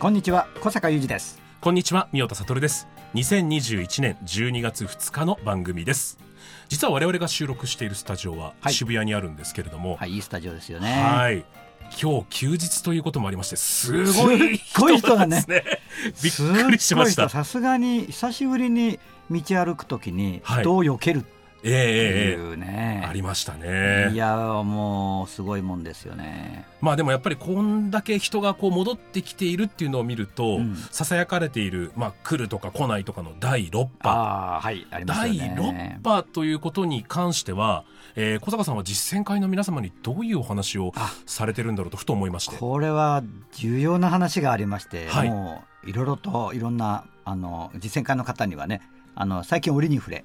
こんにちは、小坂雄二です。こんにちは、三尾田悟です。2021年12月2日の番組です。実は我々が収録しているスタジオは渋谷にあるんですけれども、はい、いいスタジオですよね。はい、今日休日ということもありまして、すごい人なんですね。びっくりしました。さすがに久しぶりに道歩くときに人を避けるっていうね、ありましたね。いやもうすごいもんですよね。まあでもやっぱりこんだけ人がこう戻ってきているっていうのを見ると、囁かれている、まあ、来るとか来ないとかの第6波、はい、ありますよね。第6波ということに関しては、小坂さんは実践会の皆様にどういうお話をされてるんだろうとふと思いまして。これは重要な話がありまして、はい、もういろいろといろんな実践会の方にはね、最近折に触れ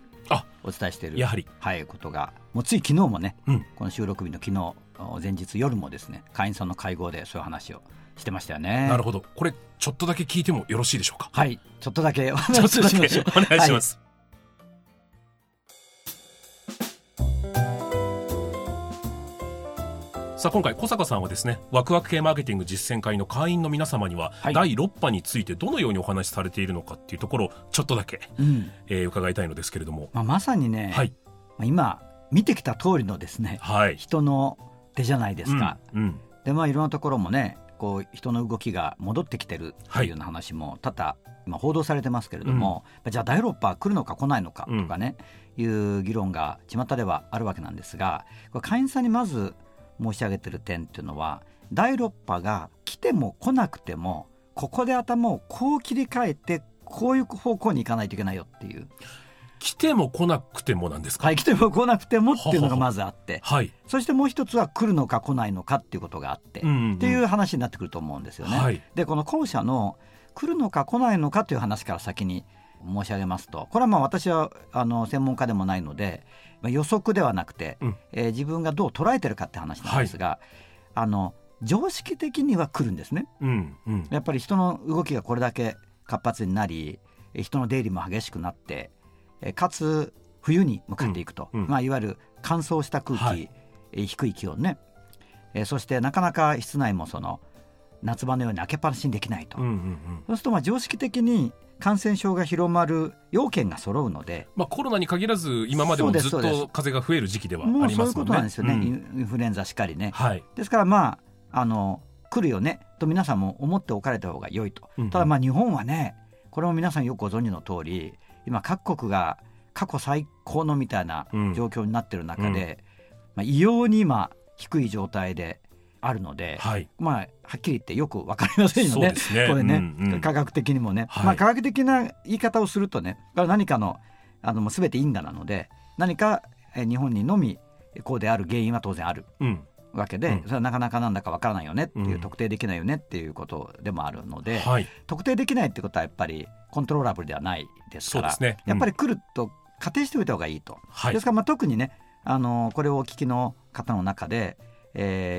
お伝えしている、やはり、はい、ことがもうつい昨日もね、この収録日の昨日前日夜もですね、会員さんの会合でそういう話をしてましたよね。なるほど。これちょっとだけ聞いてもよろしいでしょうか。はい、ちょっとだけお願いします。はい、さあ今回小坂さんはですね、ワクワク系マーケティング実践会の会員の皆様には、はい、第6波についてどのようにお話しされているのかっていうところをちょっとだけ、伺いたいのですけれども、まさにね、はい、今見てきた通りのですね、はい、人の手じゃないですか。で、いろんなところもね、こう人の動きが戻ってきてるというような話も多々今報道されてますけれども、じゃあ第6波来るのか来ないのかとかね、いう議論が巷ではあるわけなんですが、これ会員さんにまず申し上げてる点っていうのは、第6波が来ても来なくても、ここで頭をこう切り替えて、こういう方向に行かないといけないよっていう。来ても来なくてもなんですか。はい、来ても来なくてもっていうのがまずあって、はい、そしてもう一つは来るのか来ないのかっていうことがあって、っていう話になってくると思うんですよね。はい、で、この後者の来るのか来ないのかという話から先に申し上げますと、これはまあ私は専門家でもないので、予測ではなくて、自分がどう捉えてるかって話なんですが、はい、常識的には来るんですね。やっぱり人の動きがこれだけ活発になり、人の出入りも激しくなって、かつ冬に向かっていくと、いわゆる乾燥した空気、低い気温ね、そしてなかなか室内もその夏場のように開けっぱなしにできないと、そうすると常識的に感染症が広まる要件が揃うので、コロナに限らず今までもずっと風が増える時期ではありますもんね。もうそういうことなんですよね。インフルエンザしかりね、ですから来るよねと皆さんも思っておかれた方が良いと。ただ日本はね、これも皆さんよくご存知の通り、今各国が過去最高のみたいな状況になっている中で、異様に今低い状態であるので、はっきり言ってよく分かりませんよね。これね、科学的にもね、科学的な言い方をするとね、何かのもう全て因果なので、何か日本にのみこうである原因は当然あるわけで、それはなかなかなんだか分からないよねっていう、特定できないよねっていうことでもあるので、特定できないってことはやっぱりコントローラブルではないですから、やっぱり来ると仮定しておいた方がいいと。ですから特にね、これをお聞きの方の中で、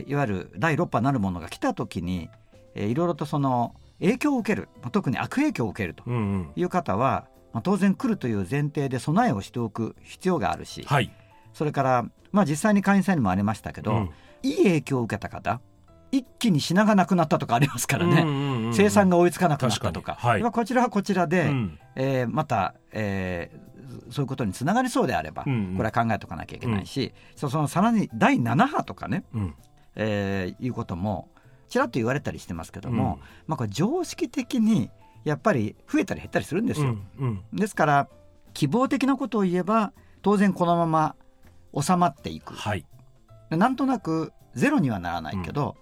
いわゆる第6波なるものが来た時に、いろいろとその影響を受ける、特に悪影響を受けるという方は、当然来るという前提で備えをしておく必要があるし、それから、実際に会員さんにもありましたけど、いい影響を受けた方、一気に品がなくなったとかありますからね、生産が追いつかなくなったとか、こちらはこちらで、また、そういうことにつながりそうであれば、これは考えとかなきゃいけないし、そのさらに第7波とかね、いうこともちらっと言われたりしてますけども、これ常識的にやっぱり増えたり減ったりするんですよ。ですから希望的なことを言えば、当然このまま収まっていく、なんとなくゼロにはならないけど、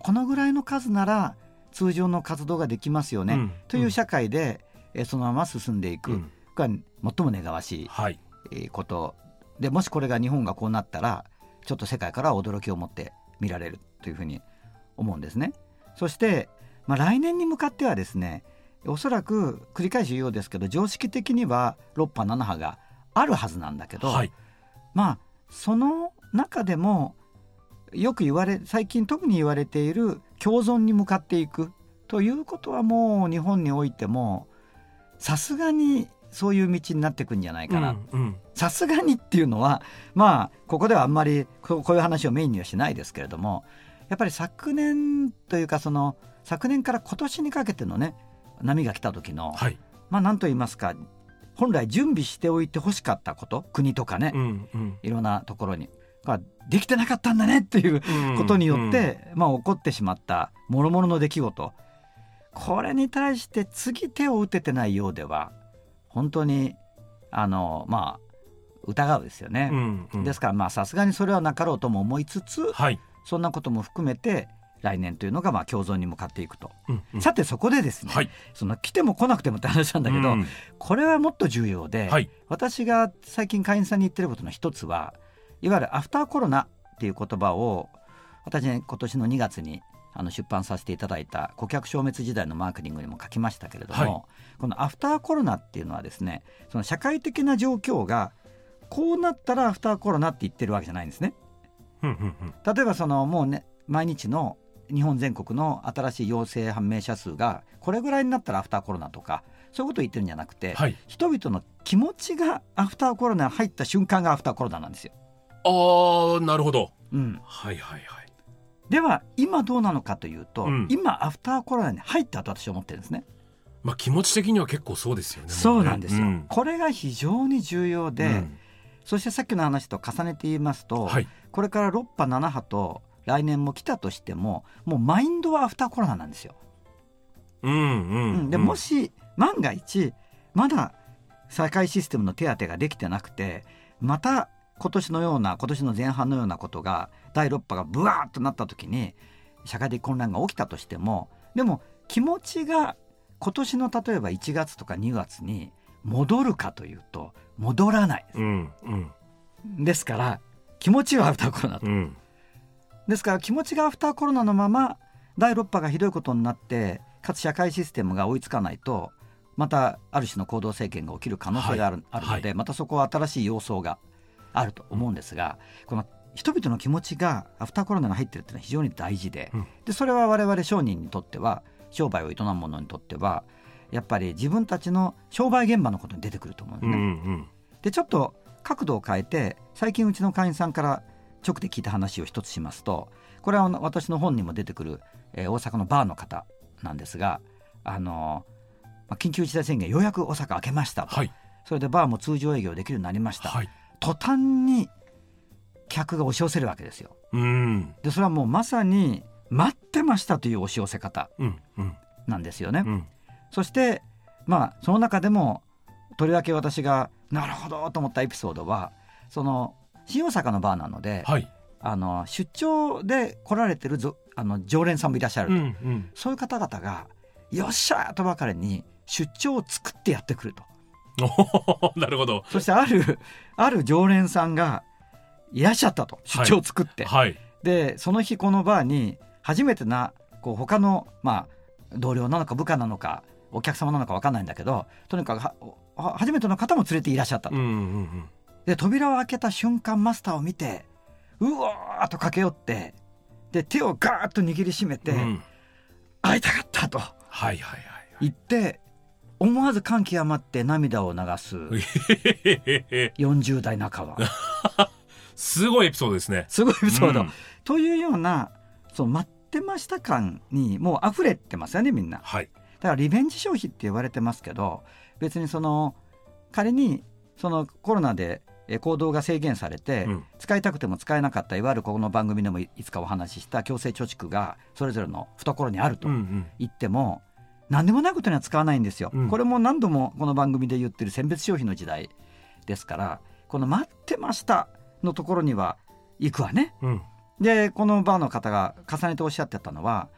このぐらいの数なら通常の活動ができますよね、という社会で、そのまま進んでいくが最も願わしいことで、もしこれが日本がこうなったらちょっと世界から驚きを持って見られるというふうに思うんですね。そして、来年に向かってはですね、おそらく繰り返し言うようですけど、常識的には6波7波があるはずなんだけど、はい、その中でもよく最近特に言われている共存に向かっていくということは、もう日本においてもさすがにそういう道になってくんじゃないかな。さすがにっていうのは、ここではあんまりこういう話をメインにはしないですけれども、やっぱり昨年というか、その昨年から今年にかけてのね、波が来た時の、はい、何と言いますか、本来準備しておいてほしかったこと、国とかね、いろんなところにできてなかったんだねっていうことによって、起こってしまった諸々の出来事、これに対して次手を打ててないようでは本当に疑うですよね。ですからさすがにそれはなかろうとも思いつつ、はい、そんなことも含めて来年というのが共存に向かっていくと、さてそこでですね、はい、その来ても来なくてもって話なんだけど、これはもっと重要で、はい、私が最近会員さんに言ってることの一つは、いわゆるアフターコロナっていう言葉を私、今年の2月に出版させていただいた顧客消滅時代のマーケティングにも書きましたけれども、はい、このアフターコロナっていうのはですね、その社会的な状況がこうなったらアフターコロナって言ってるわけじゃないんですね。例えばもうね、毎日の日本全国の新しい陽性判明者数がこれぐらいになったらアフターコロナとか、そういうことを言ってるんじゃなくて、はい、人々の気持ちがアフターコロナ入った瞬間がアフターコロナなんですよ。なるほど、はいはいはい。では今どうなのかというと、今アフターコロナに入ったと私は思ってるんですね。気持ち的には結構そうですよね。そうなんですよ、これが非常に重要で、そしてさっきの話と重ねて言いますと、はい、これから6波7波と来年も来たとしても、もうマインドはアフターコロナなんですよ。でもし万が一まだ社会システムの手当てができてなくて、また今年の前半のようなことが、第6波がブワーッとなった時に社会的混乱が起きたとしても、でも気持ちが今年の例えば1月とか2月に戻るかというと戻らないです。ですから気持ちはアフターコロナと、ですから気持ちがアフターコロナのまま第6波がひどいことになって、かつ社会システムが追いつかないと、またある種の行動制限が起きる可能性があるので、またそこは新しい様相があると思うんですが、この人々の気持ちがアフターコロナに入ってるっていうのは非常に大事 で、それは我々商人にとっては、商売を営む者にとってはやっぱり自分たちの商売現場のことに出てくると思うんですね。でちょっと角度を変えて、最近うちの会員さんから直で聞いた話を一つしますと、これは私の本にも出てくる、大阪のバーの方なんですが、緊急事態宣言ようやく大阪開けましたと、はい、それでバーも通常営業できるようになりました、はい、途端に客が押し寄せるわけですよ。でそれはもうまさに待ってましたという押し寄せ方なんですよね。そしてその中でもとりわけ私がなるほどと思ったエピソードは、その新大阪のバーなので、はい、出張で来られてる常連さんもいらっしゃると、そういう方々がよっしゃーとばかりに出張を作ってやってくると。なるほど。そしてある常連さんがいらっしゃったと、出張を作って、はいはい、でその日このバーに初めて他の、同僚なのか部下なのかお客様なのか分かんないんだけど、とにかく初めての方も連れていらっしゃったと、で扉を開けた瞬間マスターを見てうわーっと駆け寄って、で手をガーッと握りしめて、会いたかったと言って、思わず感極まって涙を流す40代半ばすごいエピソードですね。すごいエピソード、というような、その待ってました感にもう溢れてますよねみんな、はい、だからリベンジ消費って言われてますけど、別に仮にコロナで行動が制限されて、使いたくても使えなかった、いわゆるこの番組でもいつかお話しした強制貯蓄がそれぞれの懐にあると言っても、何でもないことには使わないんですよ、これも何度もこの番組で言ってる選別消費の時代ですから、この待ってましたのところには行くわね、でこのバーの方が重ねておっしゃってたのは、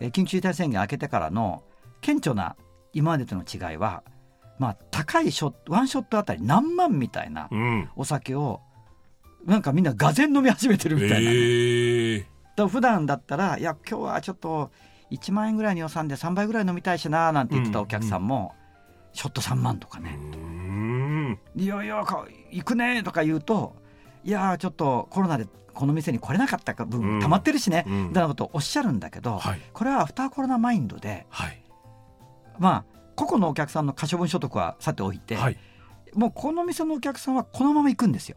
緊急事態宣言明けてからの顕著な今までとの違いは、まあ、高いショットワンショットあたり何万みたいなお酒を、うん、なんかみんながぜん飲み始めてるみたいな、だ普段だったらいや今日はちょっと1万円ぐらいの予算で3杯ぐらい飲みたいしななんて言ってたお客さんも、うんうん、ショット3万とかね、うん、いやいや行くねとか言うと、いやちょっとコロナでこの店に来れなかった分溜まってるしね、うん、みたいなことをおっしゃるんだけど、はい、これはアフターコロナマインドで、はい、まあ個々のお客さんの可処分所得はさておいて、はい、もうこの店のお客さんはこのまま行くんですよ。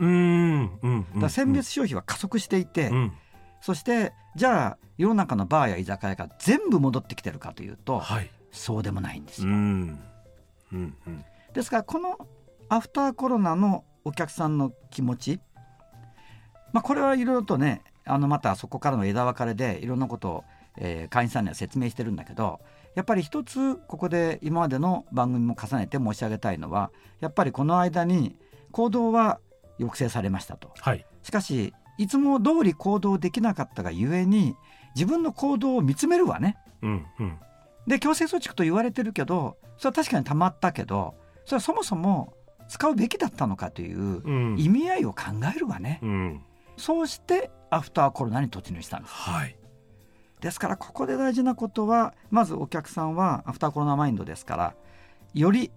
だから選別消費は加速していて、うん、そしてじゃあ世の中のバーや居酒屋が全部戻ってきてるかというと、はい、そうでもないんですよ。うん、うんうん、ですからこのアフターコロナのお客さんの気持ち、まあ、これはいろいろとね、またそこからの枝分かれでいろんなことを、会員さんには説明してるんだけど、やっぱり一つここで今までの番組も重ねて申し上げたいのは、やっぱりこの間に行動は抑制されましたと、はい、しかしいつも通り行動できなかったがゆえに自分の行動を見つめるわね、うんうん、で強制措置と言われてるけど、それは確かにたまったけど、それはそもそも使うべきだったのかという意味合いを考えるわね、うんうん、そうしてアフターコロナに突入したんです、はい、ですからここで大事なことは、まずお客さんはアフターコロナマインドですから、より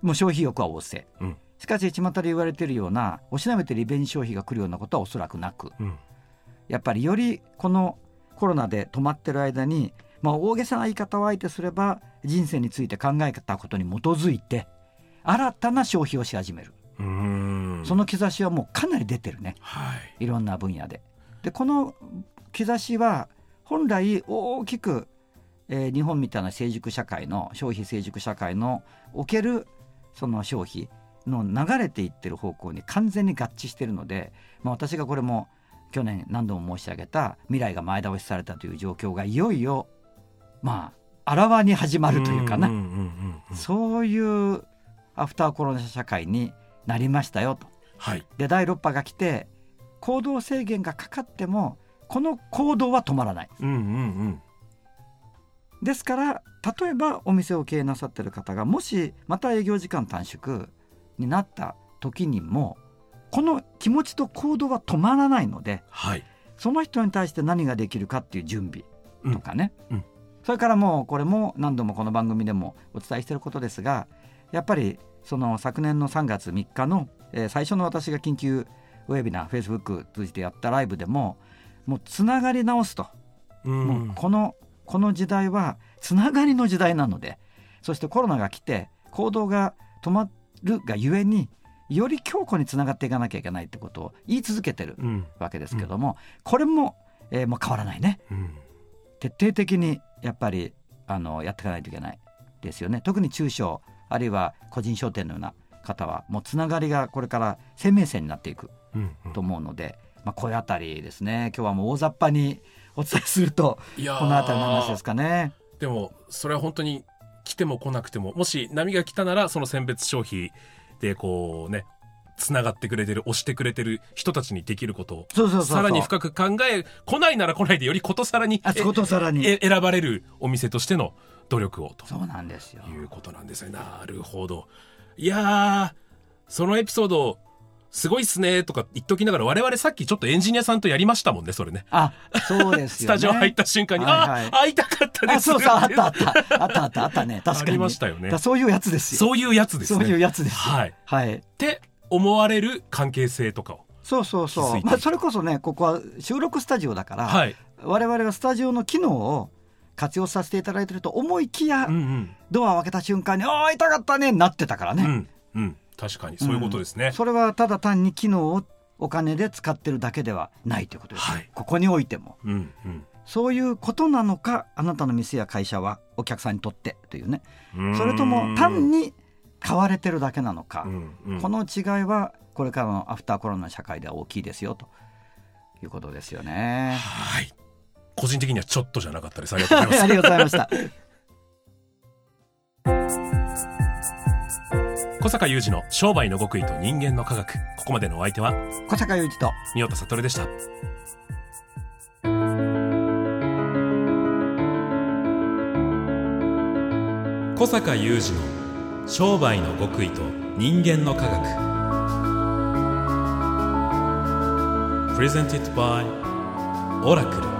もう消費欲は旺盛、うん、しかし巷で言われているようなおしなめてリベンジ消費が来るようなことはおそらくなく、うん、やっぱりよりこのコロナで止まってる間に、まあ、大げさな言い方をあえてすれば人生について考えたことに基づいて新たな消費をし始める、うーん、その兆しはもうかなり出てるね、はい、いろんな分野で。でこの兆しは本来大きく、日本みたいな成熟社会の消費成熟社会のおけるその消費の流れていってる方向に完全に合致しているので、まあ、私がこれも去年何度も申し上げた未来が前倒しされたという状況がいよいよまああらわに始まるというかな、そういうアフターコロナ社会になりましたよと、はい、で第6波が来て行動制限がかかってもこの行動は止まらない、うんうんうん、ですから例えばお店を経営なさってる方がもしまた営業時間短縮になった時にもこの気持ちと行動は止まらないので、はい、その人に対して何ができるかっていう準備とかね、うんうん、それからもうこれも何度もこの番組でもお伝えしていることですが、やっぱりその昨年の3月3日の、最初の私が緊急ウェビナー Facebook 通じてやったライブでも、もうつながり直すと、うん、もうこの時代はつながりの時代なので、そしてコロナが来て行動が止まるがゆえにより強固につながっていかなきゃいけないってことを言い続けてるわけですけども、うんうん、これも、もう変わらないね、うん、徹底的にやっぱりやっていかないといけないですよね。特に中小あるいは個人商店のような方はもうつながりがこれから生命線になっていくと思うので、うんうん、まあ、こういうあたりですね。今日はもう大雑把にお伝えするとこのあたりの話ですかね。でもそれは本当に来ても来なくても、もし波が来たならその選別消費でこうねつながってくれてる、押してくれてる人たちにできることを、そうそうそうそう、さらに深く考え、来ないなら来ないでよりことさらに選ばれるお店としての努力をと、そうなんですよ、いうことなんですよ。なるほど。いやそのエピソードすごいっすねとか言っときながら、我々さっきちょっとエンジニアさんとやりましたもんね、それね。あ、そうですよね。スタジオ入った瞬間に、はいはい、あ、会いたかったです。あ、そうそう、あったね。確かにありましたよね。そういうやつですよ。そういうやつです。はいはい。って思われる関係性とかを。そう、まあ、それこそね、ここは収録スタジオだから、はい、我々はスタジオの機能を活用させていただいてると思いきや、うんうん、ドアを開けた瞬間にああ痛かったねなってたからね、うんうん、確かにそういうことですね、うん、それはただ単に機能をお金で使ってるだけではないということです、はい、ここにおいても、うんうん、そういうことなのか、あなたの店や会社はお客さんにとってというね、それとも単に買われてるだけなのか、うんうん、この違いはこれからのアフターコロナ社会では大きいですよということですよね。はい、個人的にはちょっとじゃなかったです。ありがとうございます。ありがとうございました。小坂雄二の商売の極意と人間の科学。ここまでのお相手は小坂雄二と三尾田悟でした。小坂雄二の商売の極意と人間の科学 Presented by オラクル。